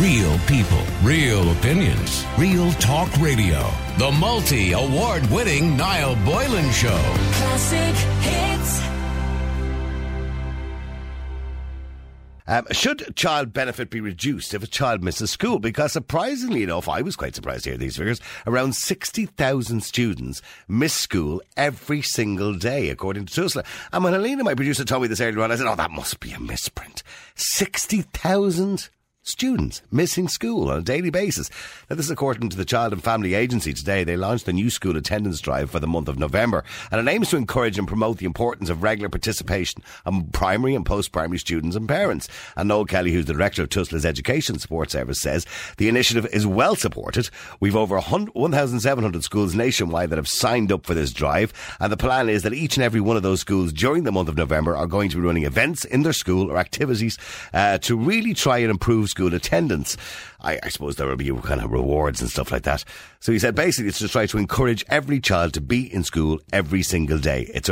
Real people, real opinions, real talk radio. The multi-award-winning Niall Boylan Show. Classic hits. Should child benefit be reduced if a child misses school? Because surprisingly enough, I was quite surprised to hear these figures, around 60,000 students miss school every single day, according to Tusla. And when Alina, my producer, told me this earlier on, I said, oh, that must be a misprint. 60,000 students missing school on a daily basis. Now, this is according to the Child and Family Agency today. They launched a new school attendance drive for the month of November, and it aims to encourage and promote the importance of regular participation among primary and post-primary students and parents. And Noel Kelly, who's the director of Tusla's Education Support Service, says the initiative is well supported. We've over 1,700 schools nationwide that have signed up for this drive, and the plan is that each and every one of those schools during the month of November are going to be running events in their school or activities to really try and improve school attendance. I suppose there will be kind of rewards and stuff like that. So he said basically it's to try to encourage every child to be in school every single day. It's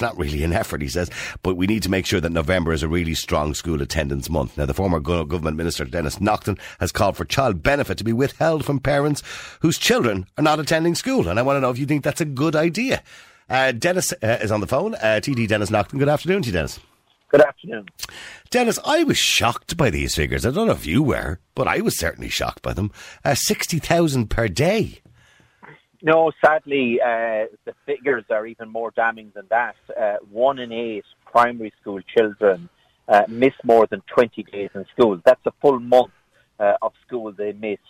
not really an effort, he says, but we need to make sure that November is a really strong school attendance month. Now, the former government minister, Denis Naughten, has called for child benefit to be withheld from parents whose children are not attending school. And I want to know if you think that's a good idea. Denis is on the phone. TD Denis Naughten. Good afternoon to you, Denis. Good afternoon. Denis, I was shocked by these figures. I don't know if you were, but I was certainly shocked by them. 60,000 per day. No, sadly, the figures are even more damning than that. 1 in 8 primary school children miss more than 20 days in school. That's a full month of school they miss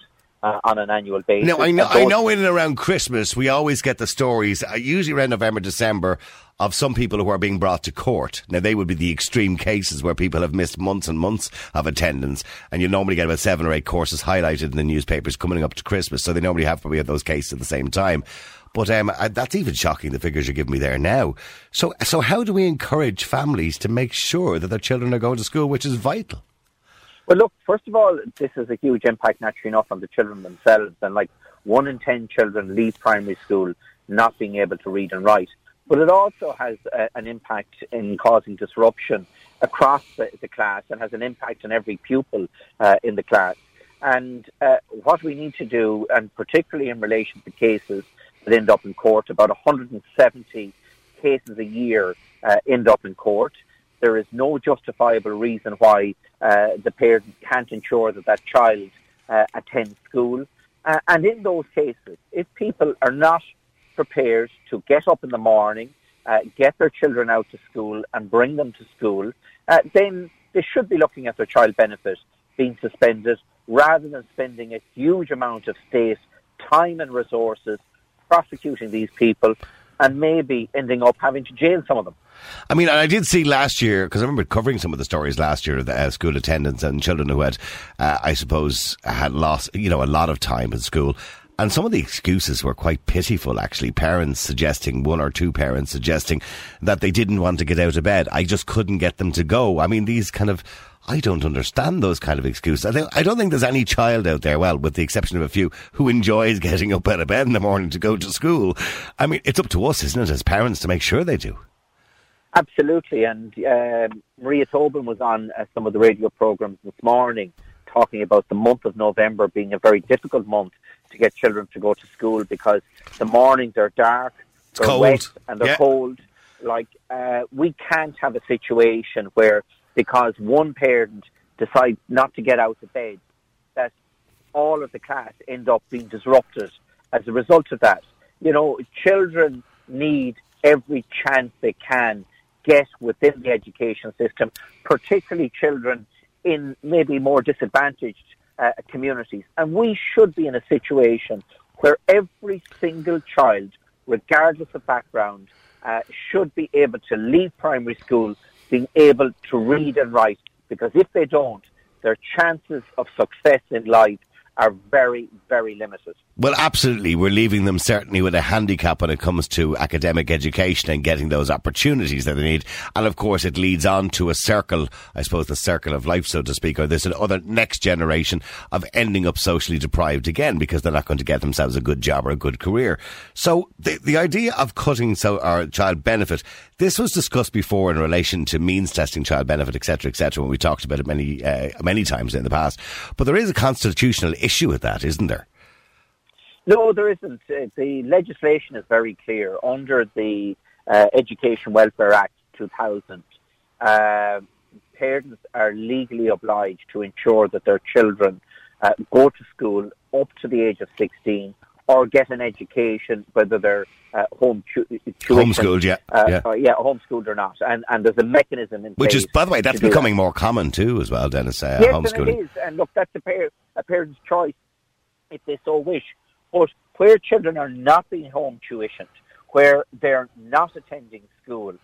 on an annual basis. No, I know in and around Christmas we always get the stories, usually around November, December, of some people who are being brought to court. Now, they would be the extreme cases where people have missed months and months of attendance, and you normally get about 7 or 8 courses highlighted in the newspapers coming up to Christmas, so they normally have probably those cases at the same time. But that's even shocking, the figures you're giving me there now. So how do we encourage families to make sure that their children are going to school, which is vital? Well, look, first of all, this is a huge impact, naturally enough, on the children themselves. And 1 in 10 children leave primary school not being able to read and write. But it also has an impact in causing disruption across the class, and has an impact on every pupil in the class. And what we need to do, and particularly in relation to cases that end up in court, about 170 cases a year end up in court. There is no justifiable reason why the parent can't ensure that child attends school. And in those cases, if people are not prepared to get up in the morning, get their children out to school and bring them to school, then they should be looking at their child benefit being suspended, rather than spending a huge amount of state time and resources prosecuting these people, and maybe ending up having to jail some of them. I mean, and I did see last year, because I remember covering some of the stories last year of the school attendance and children who had, I suppose, had lost, a lot of time in school. And some of the excuses were quite pitiful, actually. One or two parents suggesting that they didn't want to get out of bed. I just couldn't get them to go. I mean, I don't understand those kind of excuses. I don't think there's any child out there, well, with the exception of a few, who enjoys getting up out of bed in the morning to go to school. I mean, it's up to us, isn't it, as parents, to make sure they do. Absolutely. And Maria Tobin was on some of the radio programmes this morning talking about the month of November being a very difficult month to get children to go to school, because the mornings are dark, they're wet, and they're cold. We can't have a situation where, because one parent decides not to get out of bed, that all of the class end up being disrupted as a result of that. Children need every chance they can get within the education system, particularly children in maybe more disadvantaged communities. And we should be in a situation where every single child, regardless of background, should be able to leave primary school being able to read and write, because if they don't, their chances of success in life are very, very limited. Well, absolutely. We're leaving them certainly with a handicap when it comes to academic education and getting those opportunities that they need. And of course, it leads on to a circle, I suppose the circle of life, so to speak, or this and other next generation of ending up socially deprived again because they're not going to get themselves a good job or a good career. So the idea of cutting our child benefit, this was discussed before in relation to means testing child benefit, et cetera, when we talked about it many times in the past. But there is a constitutional issue with that, isn't there? No, there isn't. The legislation is very clear. Under the Education Welfare Act 2000, parents are legally obliged to ensure that their children go to school up to the age of 16 or get an education, whether they're homeschooled, homeschooled or not. And there's a mechanism in place. Which is, by the way, that's becoming more common too as well, Denis, yes, homeschooling. Yes, it is. And look, that's a parent's choice if they so wish. But where children are not being home tuitioned, where they're not attending school,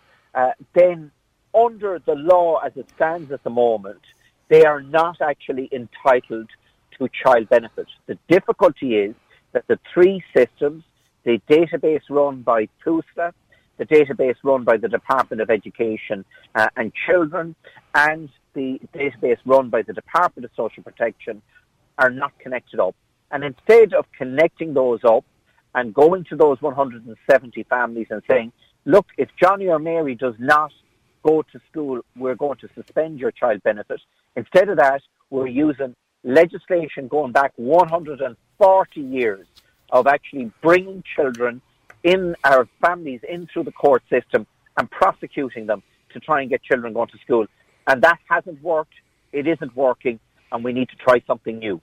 then under the law as it stands at the moment, they are not actually entitled to child benefit. The difficulty is that the three systems, the database run by Tusla, the database run by the Department of Education and Children, and the database run by the Department of Social Protection are not connected up. And instead of connecting those up and going to those 170 families and saying, look, if Johnny or Mary does not go to school, we're going to suspend your child benefit. Instead of that, we're using legislation going back 140 years of actually bringing children in our families in through the court system and prosecuting them to try and get children going to school. And that hasn't worked. It isn't working. And we need to try something new.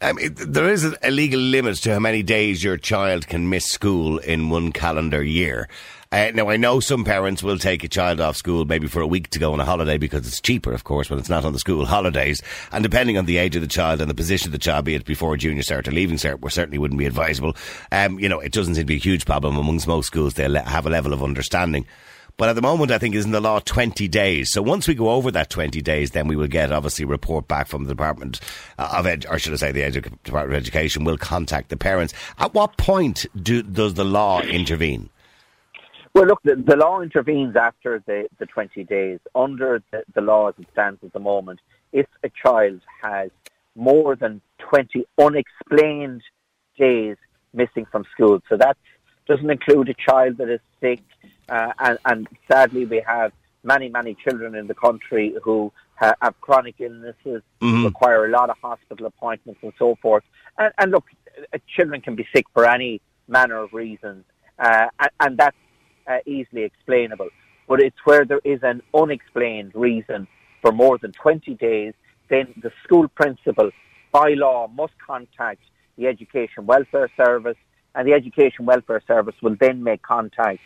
There is a legal limit to how many days your child can miss school in one calendar year. Now, I know some parents will take a child off school maybe for a week to go on a holiday because it's cheaper, of course, when it's not on the school holidays. And depending on the age of the child and the position of the child, be it before junior cert or leaving cert, which certainly wouldn't be advisable. It doesn't seem to be a huge problem. Amongst most schools, they'll have a level of understanding. But at the moment, I think, isn't the law 20 days? So once we go over that 20 days, then we will get, obviously, a report back from the Department of Department of Education will contact the parents. At what point does the law intervene? Well, look, the law intervenes after the 20 days. Under the law as it stands at the moment, if a child has more than 20 unexplained days missing from school, so that doesn't include a child that is sick, and sadly we have many, many children in the country who have chronic illnesses, require a lot of hospital appointments and so forth. And look, children can be sick for any manner of reasons, and that's easily explainable. But it's where there is an unexplained reason for more than 20 days, then the school principal, by law, must contact the Education Welfare Service, and the Education Welfare Service will then make contact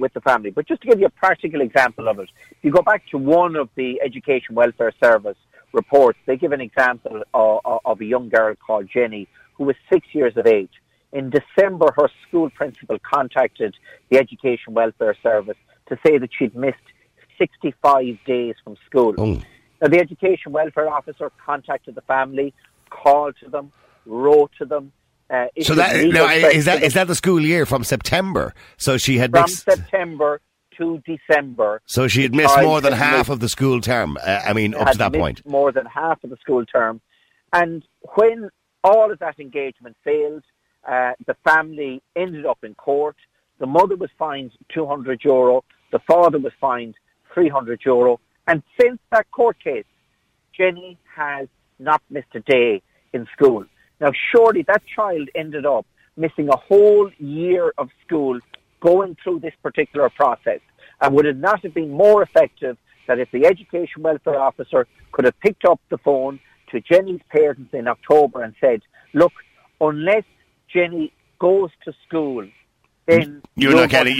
with the family. But just to give you a practical example of it, if you go back to one of the Education Welfare Service reports, they give an example of a young girl called Jenny, who was 6 years of age. In December, her school principal contacted the Education Welfare Service to say that she'd missed 65 days from school. Oh. Now, the Education Welfare Officer contacted the family, called to them, wrote to them. Is that the school year from September? So she had missed from September to December. So she had missed more than half of the school term. Up to that point, more than half of the school term. And when all of that engagement failed, the family ended up in court. The mother was fined €200. The father was fined €300. And since that court case, Jenny has not missed a day in school. Now, surely that child ended up missing a whole year of school going through this particular process. And would it not have been more effective that if the Education Welfare Officer could have picked up the phone to Jenny's parents in October and said, look, unless Jenny goes to school, then you're not getting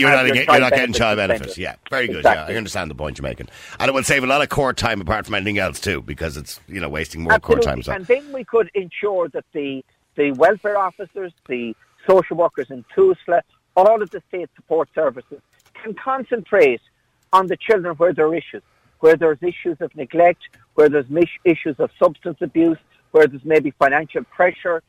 child benefits. Yeah, very good. Exactly. Yeah, I understand the point you're making. And it will save a lot of court time apart from anything else too, because it's, wasting more court time. So. And then we could ensure that the welfare officers, the social workers in Tusla, all of the state support services can concentrate on the children where there are issues, where there's issues of neglect, where there's issues of substance abuse, where there's maybe financial pressure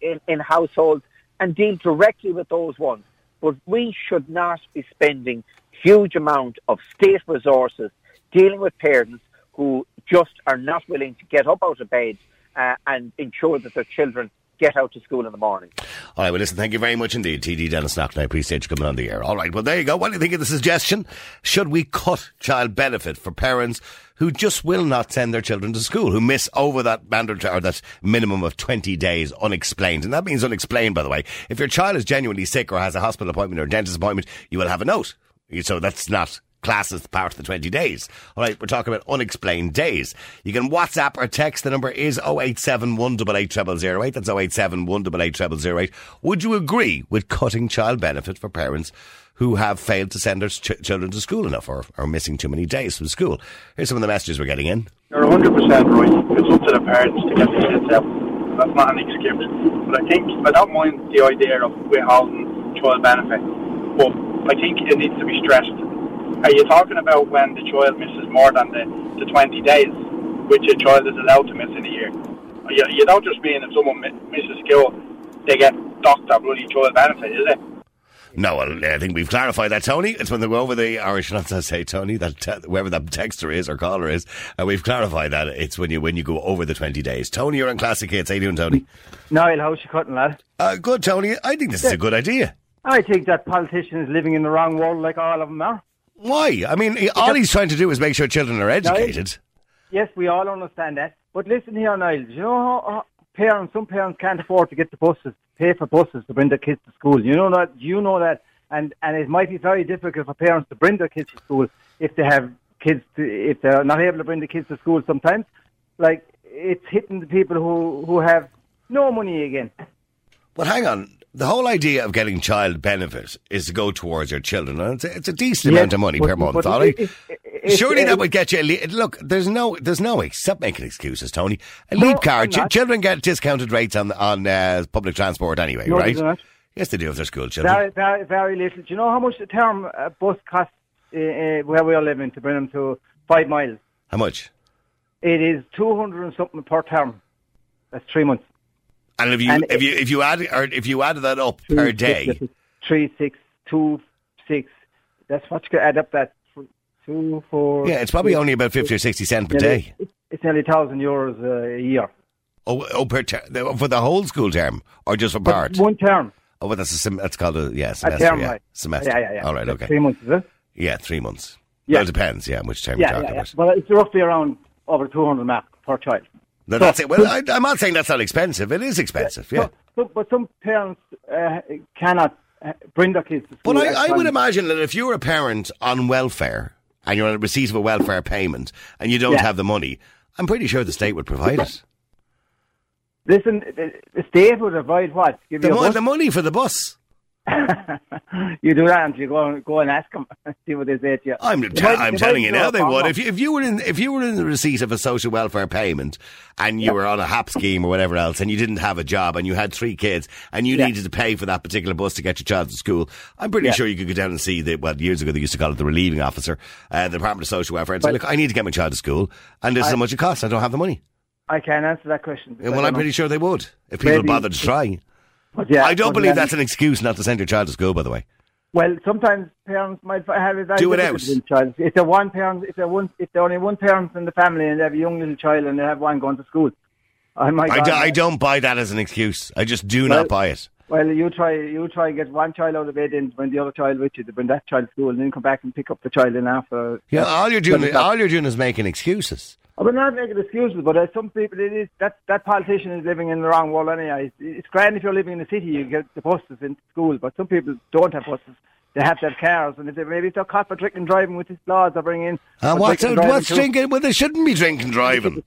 in households. and deal directly with those ones. But we should not be spending huge amount of state resources dealing with parents who just are not willing to get up out of bed and ensure that their children get out to school in the morning. All right, well, listen, thank you very much indeed, TD Denis Naughten. I appreciate you coming on the air. All right, well, there you go. What do you think of the suggestion? Should we cut child benefit for parents who just will not send their children to school, who miss over that mandatory or that minimum of 20 days unexplained? And that means unexplained, by the way. If your child is genuinely sick or has a hospital appointment or a dentist appointment, you will have a note. So that's not classes part of the 20 days. All right, we're talking about unexplained days. You can WhatsApp or text. The number is 087-188-0008. That's 087-188-0008. Would you agree with cutting child benefit for parents who have failed to send their children to school enough or are missing too many days from school? Here's some of the messages we're getting in. You're 100% right. It's up to the parents to get the kids out. That's not an excuse. But I think I don't mind the idea of withholding child benefit, but I think it needs to be stressed. Are you talking about when the child misses more than the 20 days, which a child is allowed to miss in a year? You don't just mean if someone misses school, they get docked that bloody child benefit, is it? No, well, I think we've clarified that, Tony. It's when they go over the, or I should not say Tony, that whoever that texter is or caller is, we've clarified that it's when you go over the 20 days. Tony, you're on Classic Hits. How you doing, Tony? Niall, how's you cutting, lad? Good, Tony. I think this is a good idea. I think that politicians living in the wrong world like all of them are. Why? I mean, all he's trying to do is make sure children are educated. Yes, we all understand that. But listen here, Niall. Do you know how some parents can't afford to get the buses, pay for buses to bring their kids to school? You know that. And it might be very difficult for parents to bring their kids to school if they have kids, if they're not able to bring the kids to school sometimes. Like, it's hitting the people who have no money again. Well, hang on. The whole idea of getting child benefit is to go towards your children, and it's a decent amount of money per month, Ollie. Surely that would get you. Look, there's no. Stop making excuses, Tony. A leap card. Children get discounted rates on public transport anyway, no, right? They do not. Yes, they do if they're school children. Very, very, very little. Do you know how much the term bus costs where we are living to bring them to 5 miles? How much? It is 200 and something per term. That's 3 months. And if you add that up per day, 3, 6, 2, 6. That's what you add up. That 2, 4. Yeah, it's probably only about 50 or 60 cents per day. It's nearly €1,000 a year. Oh, per for the whole school term, or just for part? One term. Oh, well, that's called a semester. A term, yeah. Right. Semester. Yeah. All right, okay. 3 months, is it? Yeah, 3 months. Yeah, well, it depends. Yeah, which term you're talking about. Well, it's roughly around over 200 mark per child. No, that's it. Well, I'm not saying that's not expensive. It is expensive, yeah. But some parents cannot bring their kids to school. But I would imagine that if you're a parent on welfare and you're on a receipt of a welfare payment and you don't have the money, I'm pretty sure the state would provide it. Listen, the state would provide what? Give you the money for the bus. You do that until you go and ask them and see what they say to you. I'm telling you now they would. If you were in the receipt of a social welfare payment and you were on a HAP scheme or whatever else and you didn't have a job and you had 3 kids and you needed to pay for that particular bus to get your child to school, I'm pretty sure you could go down and see that. Well, years ago they used to call it the relieving officer, the Department of Social Welfare, and say, look, I need to get my child to school and this is how much it costs. I don't have the money. I can't answer that question. Well, I'm pretty sure they would if people bothered to try. Yeah, I don't believe that's an excuse not to send your child to school, by the way. Well, sometimes parents might have it. Do it out. If they're only one parent in the family and they have a young little child and they have one going to school. I don't buy that as an excuse. I just do not buy it. Well, you try get one child out of bed and bring the other child with you to bring that child to school and then come back and pick up the child in after. Yeah, all you're doing is making excuses. I'm not making excuses, but some people, it is that politician is living in the wrong world anyway. It's grand if you're living in the city, you get the buses into school, but some people don't have buses. They have their cars, and maybe if they're caught for drinking and driving with these laws they're bringing in. What's drinking? Well, they shouldn't be drinking and driving.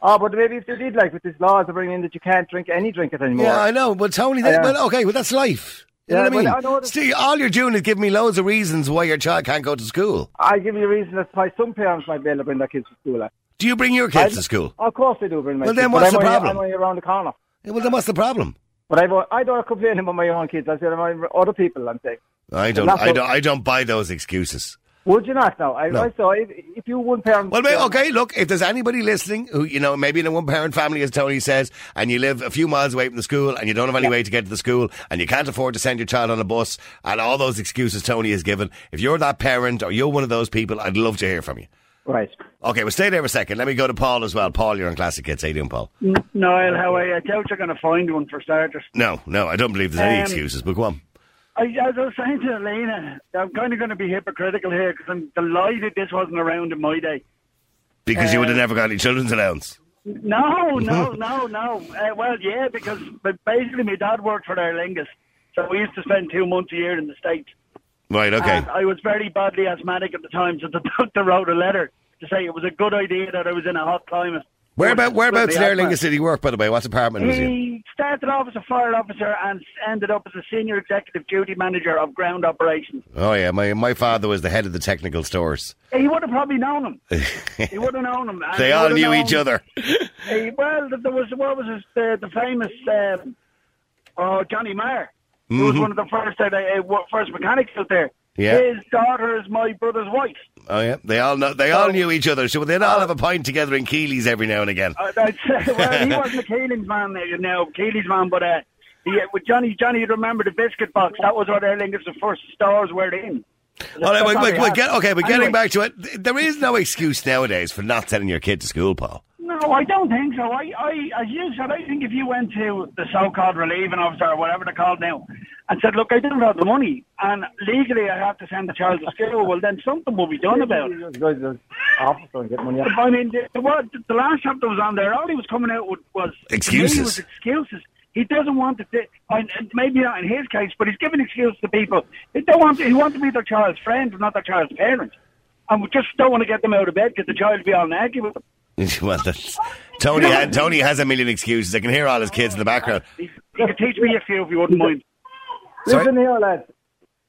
Oh, but maybe if they did, like with these laws they're bringing in that you can't drink any drink anymore. Yeah, I know. Well, Tony, that's life. You know what I mean? See, all you're doing is giving me loads of reasons why your child can't go to school. I give you a reason that's why some parents might be able to bring their kids to school. Do you bring your kids to school? Of course I do bring my kids. Well, then what's the problem? I'm only around the corner. Yeah, well, then what's the problem? But I don't complain about my own kids. I say about other people, I'm saying. I don't buy those excuses. Would you not? No. If you one parent... Well, okay, look, if there's anybody listening who, you know, maybe in a one-parent family, as Tony says, and you live a few miles away from the school and you don't have any way to get to the school and you can't afford to send your child on a bus and all those excuses Tony has given, if you're that parent or you're one of those people, I'd love to hear from you. Right. Okay, well, stay there for a second. Let me go to Paul as well. Paul, you're on Classic Kids. How you doing, Paul? Niall, how are you? I doubt you're going to find one for starters. No, I don't believe there's any excuses, but go on. As I was saying to Alina, I'm kind of going to be hypocritical here because I'm delighted this wasn't around in my day. Because you would have never got any children's allowance. No. Because basically my dad worked for Aer Lingus, so we used to spend 2 months a year in the States. Right, okay. And I was very badly asthmatic at the time, so the doctor wrote a letter to say it was a good idea that I was in a hot climate. Whereabouts in Aer Lingus did he work, by the way? What department was he in? He started off as a fire officer and ended up as a senior executive duty manager of ground operations. Oh, yeah. My father was the head of the technical stores. He would have probably known him. He would have known him. They all knew each other. There was the famous Johnny Marr, who was one of the first mechanics out there. Yeah. His daughter is my brother's wife. Oh yeah, they all knew each other, so they'd all have a pint together in Keely's every now and again. He wasn't a Keely's man, but with Johnny, you'd remember the biscuit box. That was what Aer Lingus' first stores were in. Getting back to it, there is no excuse nowadays for not sending your kid to school, Paul. No, I don't think so. As you said, I think if you went to the so-called relieving officer or whatever they're called now and said, look, I don't have the money and legally I have to send the child to school, well, then something will be done about it. Go to the office and get money out. I mean, the last chap that was on there, all he was coming out with was... Excuses. He doesn't want to... Maybe not in his case, but he's giving excuses to people. He wants to be their child's friend and not their child's parent. And we just don't want to get them out of bed because the child will be all naggy with them. Well, Tony has a million excuses. I can hear all his kids in the background. You could teach me a few if you wouldn't mind. Listen here, lads.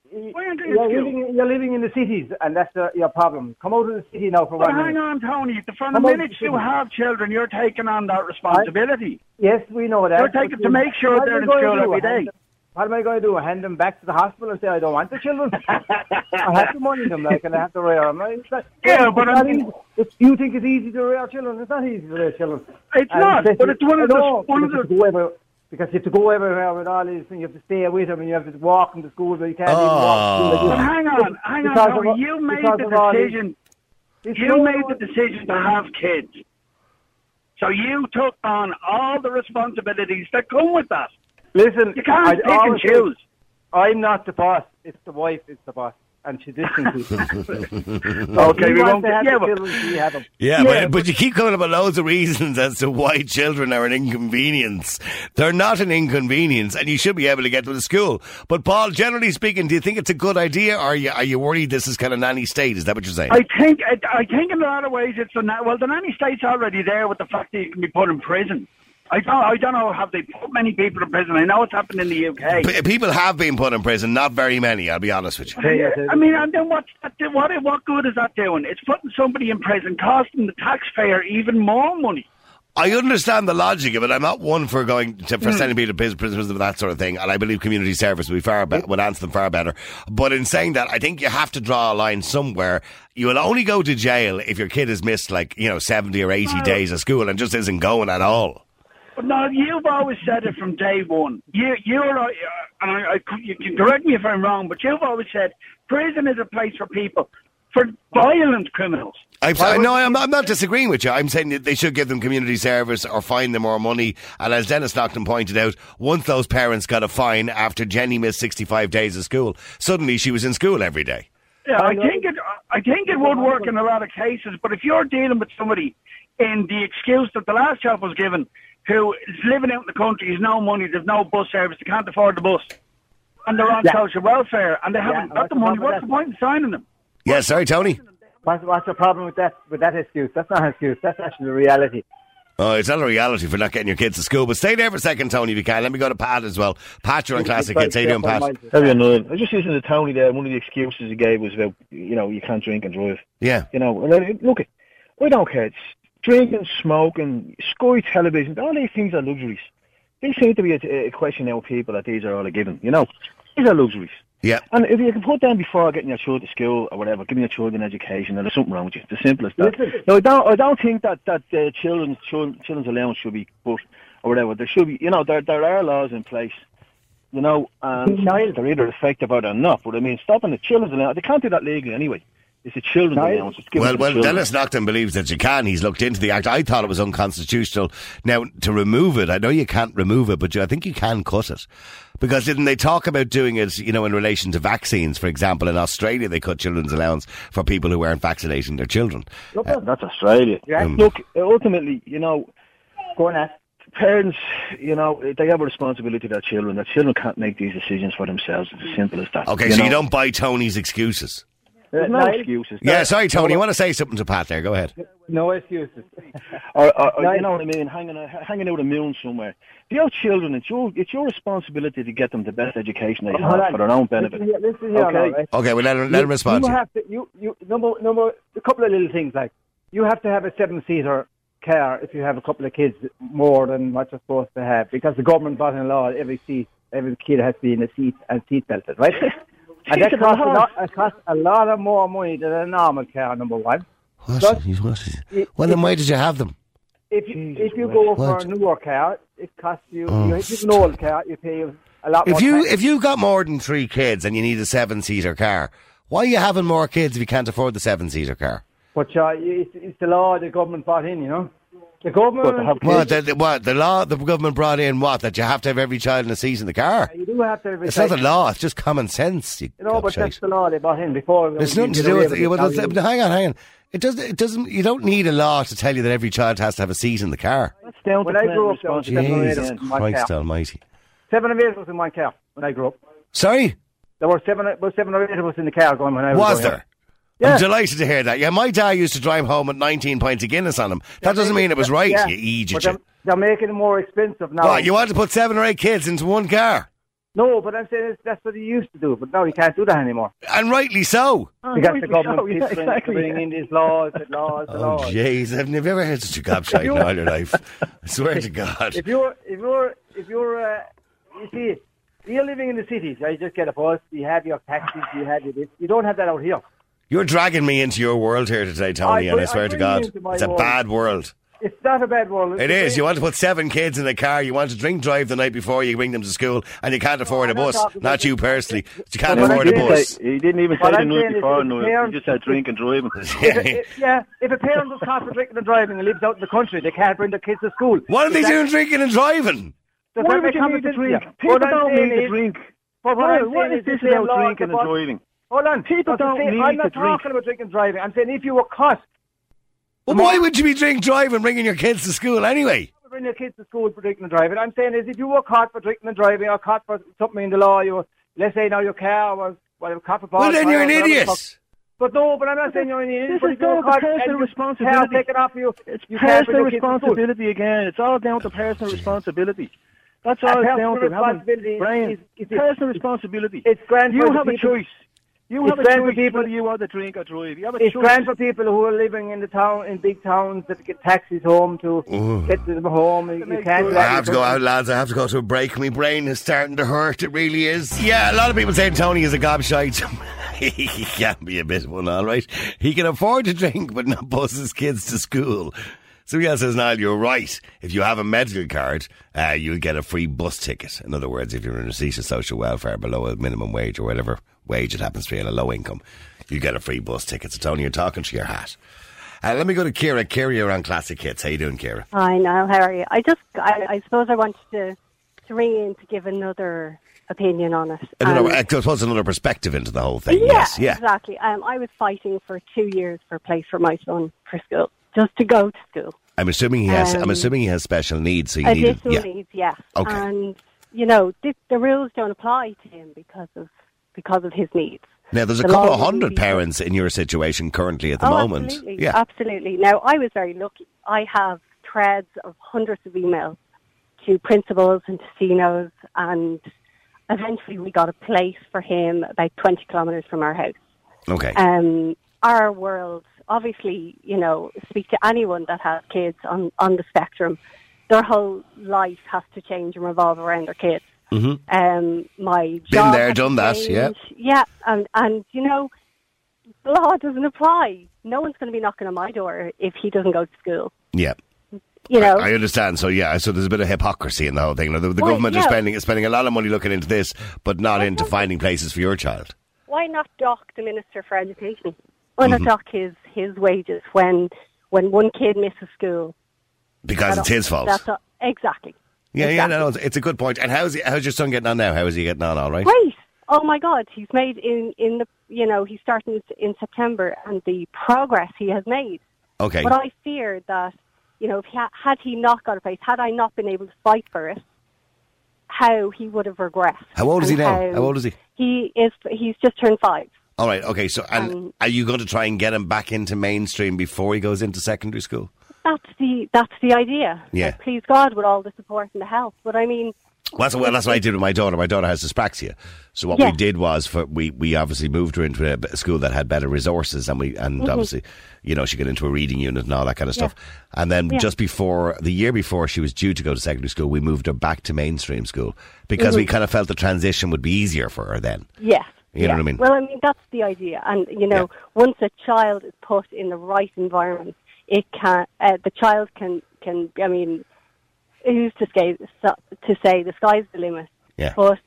You're living in the cities, and that's your problem. Come out of the city now for 1 minute. Hang on, Tony. From the minute you have children, you're taking on that responsibility. Yes, we know that. You're taking to make sure they're in school every day. What am I going to do? Hand them back to the hospital and say I don't want the children? I have to money them, and I have to rear them. You think it's easy to rear children? It's not easy to rear children. It's not, but it's one of those... Because you have to go everywhere with all these things. You have to stay with them and you have to walk them to school, but you can't even walk them. But hang on. You made the decision to have kids. So you took on all the responsibilities that come with that. Listen, you can't pick and choose. I'm not the boss. It's the wife. It's the boss, and she listens to them. Okay, we won't have children. We have them. But you keep coming up with loads of reasons as to why children are an inconvenience. They're not an inconvenience, and you should be able to get them to school. But Paul, generally speaking, do you think it's a good idea, or are you worried this is kind of nanny state? Is that what you're saying? I think in a lot of ways it's the nanny state's already there with the fact that you can be put in prison. I don't know, have they put many people in prison? I know it's happened in the UK. People have been put in prison, not very many, I'll be honest with you. I mean, and then what good is that doing? It's putting somebody in prison, costing the taxpayer even more money. I understand the logic of it. I'm not one for sending people to prisons and that sort of thing, and I believe community service would answer them far better. But in saying that, I think you have to draw a line somewhere. You will only go to jail if your kid has missed 70 or 80 days of school and just isn't going at all. But no, you've always said it from day one. You can correct me if I'm wrong, but you've always said prison is a place for people, for violent criminals. I'm not disagreeing with you. I'm saying that they should give them community service or fine them more money. And as Denis Stockton pointed out, once those parents got a fine after Jenny missed 65 days of school, suddenly she was in school every day. Yeah, I think it would work in a lot of cases. But if you're dealing with somebody in the excuse that the last chap was given, who is living out in the country, has no money, there's no bus service, they can't afford the bus, and they're on social welfare, and they haven't got the money, what's the point in signing them? Yeah, sorry, Tony. What's the problem with that excuse? That's not an excuse, that's actually the reality. Oh, it's not a reality for not getting your kids to school, but stay there for a second, Tony, if you can. Let me go to Pat as well. Pat, you're on Classic Kids. How you doing, Pat? I was just listening to Tony there, one of the excuses he gave was about, you can't drink and drive. Yeah. Look, we don't care, drinking, smoking, sky television, all these things are luxuries. They seem to be a question now, people, that these are all a given, These are luxuries. Yeah. And if you can put down before getting your children to school or whatever, giving your children education, and there's something wrong with you. It's as simple as that. No, I don't think that children's allowance should be cut or whatever. There should be, you know, there are laws in place, you know, and they're either effective or they're not. But I mean, stopping the children's allowance, they can't do that legally anyway. It's a children's allowance. Well, Denis Naughten believes that you can. He's looked into the act. I thought it was unconstitutional. Now, to remove it, I know you can't remove it, but I think you can cut it. Because didn't they talk about doing it, you know, in relation to vaccines, for example? In Australia, they cut children's allowance for people who weren't vaccinating their children. Look, that's Australia. Yeah. Look, ultimately, you know, parents, you know, they have a responsibility to their children. Their children can't make these decisions for themselves. It's as simple as that. Okay, so you don't buy Tony's excuses. No excuses. Yeah, sorry, Tony. You want to say something to Pat there? Go ahead. No excuses. or you know what I mean? Hanging out a moon somewhere. For your children, it's your responsibility to get them the best education they have for their own benefit. Listen here, okay. Right? Okay, well, let him respond. A couple of little things, like you have to have a 7-seater car if you have a couple of kids more than what you're supposed to have, because the government brought in law every kid has to be in a seat and seat belted, right? And that costs a lot of more money than a normal car, number one. When and why did you have them? If you go for a newer car, it costs you... if you have an old car, you pay a lot more money. If you've got more than 3 kids and you need a 7-seater car, why are you having more kids if you can't afford the 7-seater car? But it's the law the government brought in, you know. The government... The law the government brought in, what? That you have to have every child in a seat in the car? Yeah, you do have to have every child. It's not a law, it's just common sense. That's the law they brought in before. It's nothing to do with... Hang on. It doesn't. You don't need a law to tell you that every child has to have a seat in the car. That's down to Jesus Christ almighty. 7 or 8 of us in my car when I grew up. Sorry? There were 7 or 8 of us in the car going when I was there? Here. Yeah. I'm delighted to hear that. Yeah, my dad used to drive home at 19 pints of Guinness on him. That doesn't mean it was right, you idiot. They're making it more expensive now. Well, you want to put 7 or 8 kids into one car? No, but I'm saying that's what he used to do, but now he can't do that anymore. And rightly so. Because the government keeps bringing in these laws. Oh, jeez, have you ever heard such a gobshite in all your life? I swear to God. If you're living in the cities, you just get a bus, you have your taxis, you have your this. You don't have that out here. You're dragging me into your world here today, Tony, and I swear to God, it's a bad world. It's not a bad world. It is. You want to put 7 kids in a car, you want to drink drive the night before you bring them to school, and you can't afford a bus. Not you personally. You can't afford a bus. He didn't even say the night before, Noel. He just said drink and driving. Yeah, if a parent was caught for drinking and driving and lives out in the country, they can't bring their kids to school. What are they doing drinking and driving? Why would you need to drink? People don't need to drink. What is this about drinking and driving? Hold on, people don't need to drink. I'm not talking about drinking and driving. I'm saying if you were caught... Well, why would you be drinking, driving, bringing your kids to school anyway? Bring your kids to school for drinking and driving. I'm saying is if you were caught for drinking and driving or caught for something in the law, you were, let's say now your car was caught for... Well, then you're an idiot. But I'm not saying you're an idiot. This is all personal responsibility. It's personal responsibility again. It's all down to personal responsibility. That's all it's down to. Personal responsibility. It's grand. You have a choice. You have a choice for people. Whether you want to drink or drive. It's grand for people who are living in the town, in big towns, that get taxis home to get them home. You can't. I have to go out, lads. I have to go to a break. My brain is starting to hurt. It really is. Yeah, a lot of people saying Tony is a gobshite. He can be a bit one, all right. He can afford to drink, but not bus his kids to school. So yeah, says Niall, you're right. If you have a medical card, you'll get a free bus ticket. In other words, if you're in receipt of social welfare below a minimum wage or whatever wage it happens to be, at a low income, you get a free bus ticket. So Tony, you're talking to your hat. Let me go to Ciara. Ciara, you're on Classic Hits. How you doing, Ciara? Hi, Niall. How are you? I suppose I wanted to ring in to give another opinion on it. I suppose another perspective into the whole thing. Yeah, yes, yeah. Exactly. I was fighting for 2 years for a place for my son for school. Just to go to school. I'm assuming he has. I'm assuming he has special needs. So you additional needs, yeah. Okay. And you know the rules don't apply to him because of his needs. Now there's a couple of hundred parents in your situation currently at the moment. Absolutely, yeah. Absolutely. Now I was very lucky. I have threads of hundreds of emails to principals and to CNOs, and eventually we got a place for him about 20 kilometres from our house. Okay. Our world. Obviously, you know, speak to anyone that has kids on the spectrum. Their whole life has to change and revolve around their kids. Mm-hmm. My job. Been there, done that, yeah. Yeah, and you know, the law doesn't apply. No one's going to be knocking on my door if he doesn't go to school. Yeah. You know? I understand. So, yeah, so there's a bit of hypocrisy in the whole thing. The government is spending a lot of money looking into this, but not into finding places for your child. Why not dock the Minister for Education? Why not dock his wages when one kid misses school? Because it's his fault. That's all, exactly. Yeah, exactly. Yeah, no, it's a good point. And how's your son getting on now? How is he getting on, all right? Great. Oh, my God. He's made he's starting in September, and the progress he has made. Okay. But I fear that, you know, if had he not got a place, had I not been able to fight for it, how he would have regressed. How old is he now? How old is he? He's just turned 5. All right, okay. So, and are you going to try and get him back into mainstream before he goes into secondary school? That's the idea. Yeah. Like, please God, with all the support and the help. But I mean, that's what I did with my daughter. My daughter has dyspraxia, so what we did was we obviously moved her into a school that had better resources, and obviously, you know, she got into a reading unit and all that kind of stuff. And then just before the year before she was due to go to secondary school, we moved her back to mainstream school because we kind of felt the transition would be easier for her then. Yeah. You know what I mean? Well, I mean, that's the idea, and you know, once a child is put in the right environment, it can the child can. I mean, who's to say the sky's the limit? Yeah. But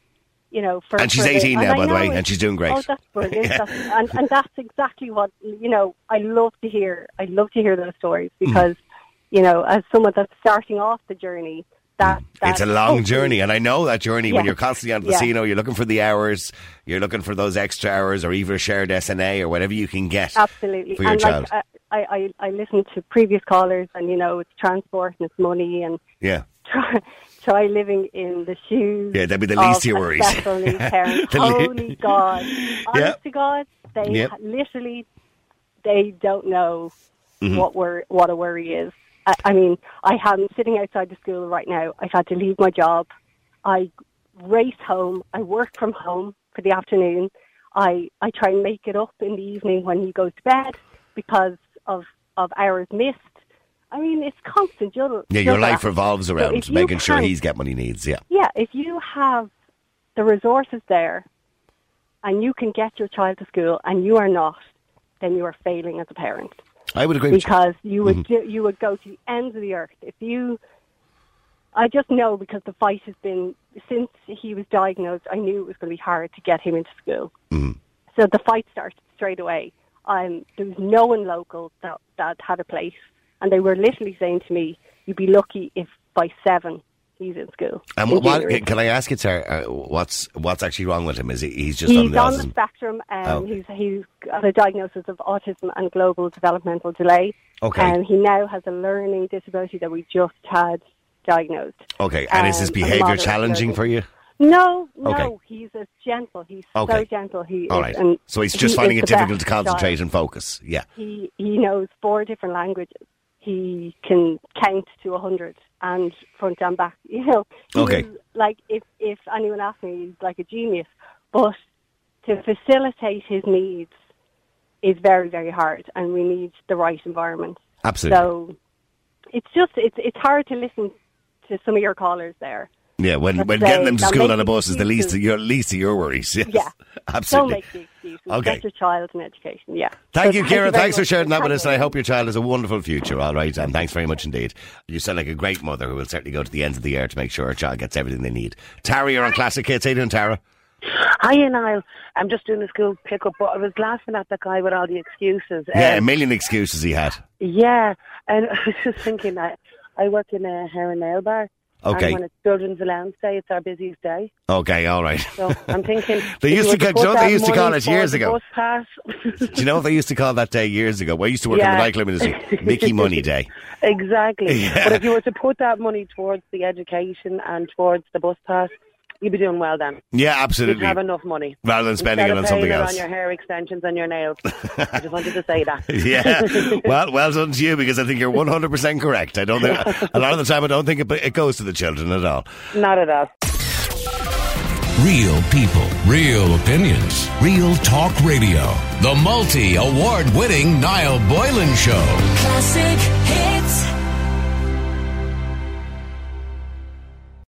you know, and she's 18 now, by the way, and she's doing great. Oh, that's brilliant! Yeah. And that's exactly what you know. I love to hear. I love to hear those stories because you know, as someone that's starting off the journey. That it's a long journey, and I know that journey when you're constantly on the casino, you're looking for the hours, you're looking for those extra hours, or even a shared SNA or whatever you can get. Absolutely, for your child. Like, I listen to previous callers, and you know, it's transport and it's money, and try living in the shoes. Yeah, that'd be the least of your worries. Holy God, honest to God, they literally they don't know what a worry is. I mean, I am sitting outside the school right now. I've had to leave my job. I race home. I work from home for the afternoon. I try and make it up in the evening when he goes to bed because of hours missed. I mean, it's constant. Yeah, your life revolves around making sure he's getting what he needs. Yeah. Yeah, if you have the resources there and you can get your child to school and you are not, then you are failing as a parent. I would agree with you. Because you would go to the ends of the earth. I just know because the fight has been, since he was diagnosed, I knew it was going to be hard to get him into school. Mm-hmm. So the fight started straight away. There was no one local that had a place. And they were literally saying to me, you'd be lucky if by 7 he's in school. And can I ask you, Sarah, what's actually wrong with him? Is he's just on the spectrum, and he's got a diagnosis of autism and global developmental delay. Okay. And he now has a learning disability that we just had diagnosed. Okay, and is his behaviour challenging for you? No, okay. He's as gentle. He's so gentle. He all right. And so he's just finding it difficult to concentrate and focus. Yeah. He knows 4 different languages. He can count to 100 and front and back. You know, like if anyone asks me, he's like a genius. But to facilitate his needs is very, very hard, and we need the right environment. Absolutely. So it's just it's hard to listen to some of your callers there. Yeah, when getting them to school on a bus is the least of your worries. Yes. Yeah, absolutely. Don't make the excuses. Okay. Get your child an education. Yeah. Thank you, Ciara. Thanks for sharing that with us. And I hope your child has a wonderful future. All right, and thanks very much indeed. You sound like a great mother who will certainly go to the ends of the earth to make sure her child gets everything they need. Tara, you're on Classic Kids. How you doing, Tara? Hiya, Niall. I'm just doing a school pickup, but I was laughing at the guy with all the excuses. Yeah, a million excuses he had. Yeah, and I was just thinking that I work in a hair and nail bar. Okay. And when it's Children's Allowance Day, it's our busiest day. Okay, all right. So I'm thinking... they used to call it years ago. Do you know what they used to call that day years ago? Well, I used to work in the nightclub industry. Mickey Money Day. Exactly. Yeah. But if you were to put that money towards the education and towards the bus pass, you'd be doing well then. Yeah, absolutely. You'd have enough money. Rather than spending it on something else. On your hair extensions and your nails. I just wanted to say that. Yeah. Well done to you, because I think you're 100% correct. I don't think, a lot of the time I don't think it goes to the children at all. Not at all. Real people, real opinions, real talk radio. The multi-award winning Niall Boylan Show. Classic hit.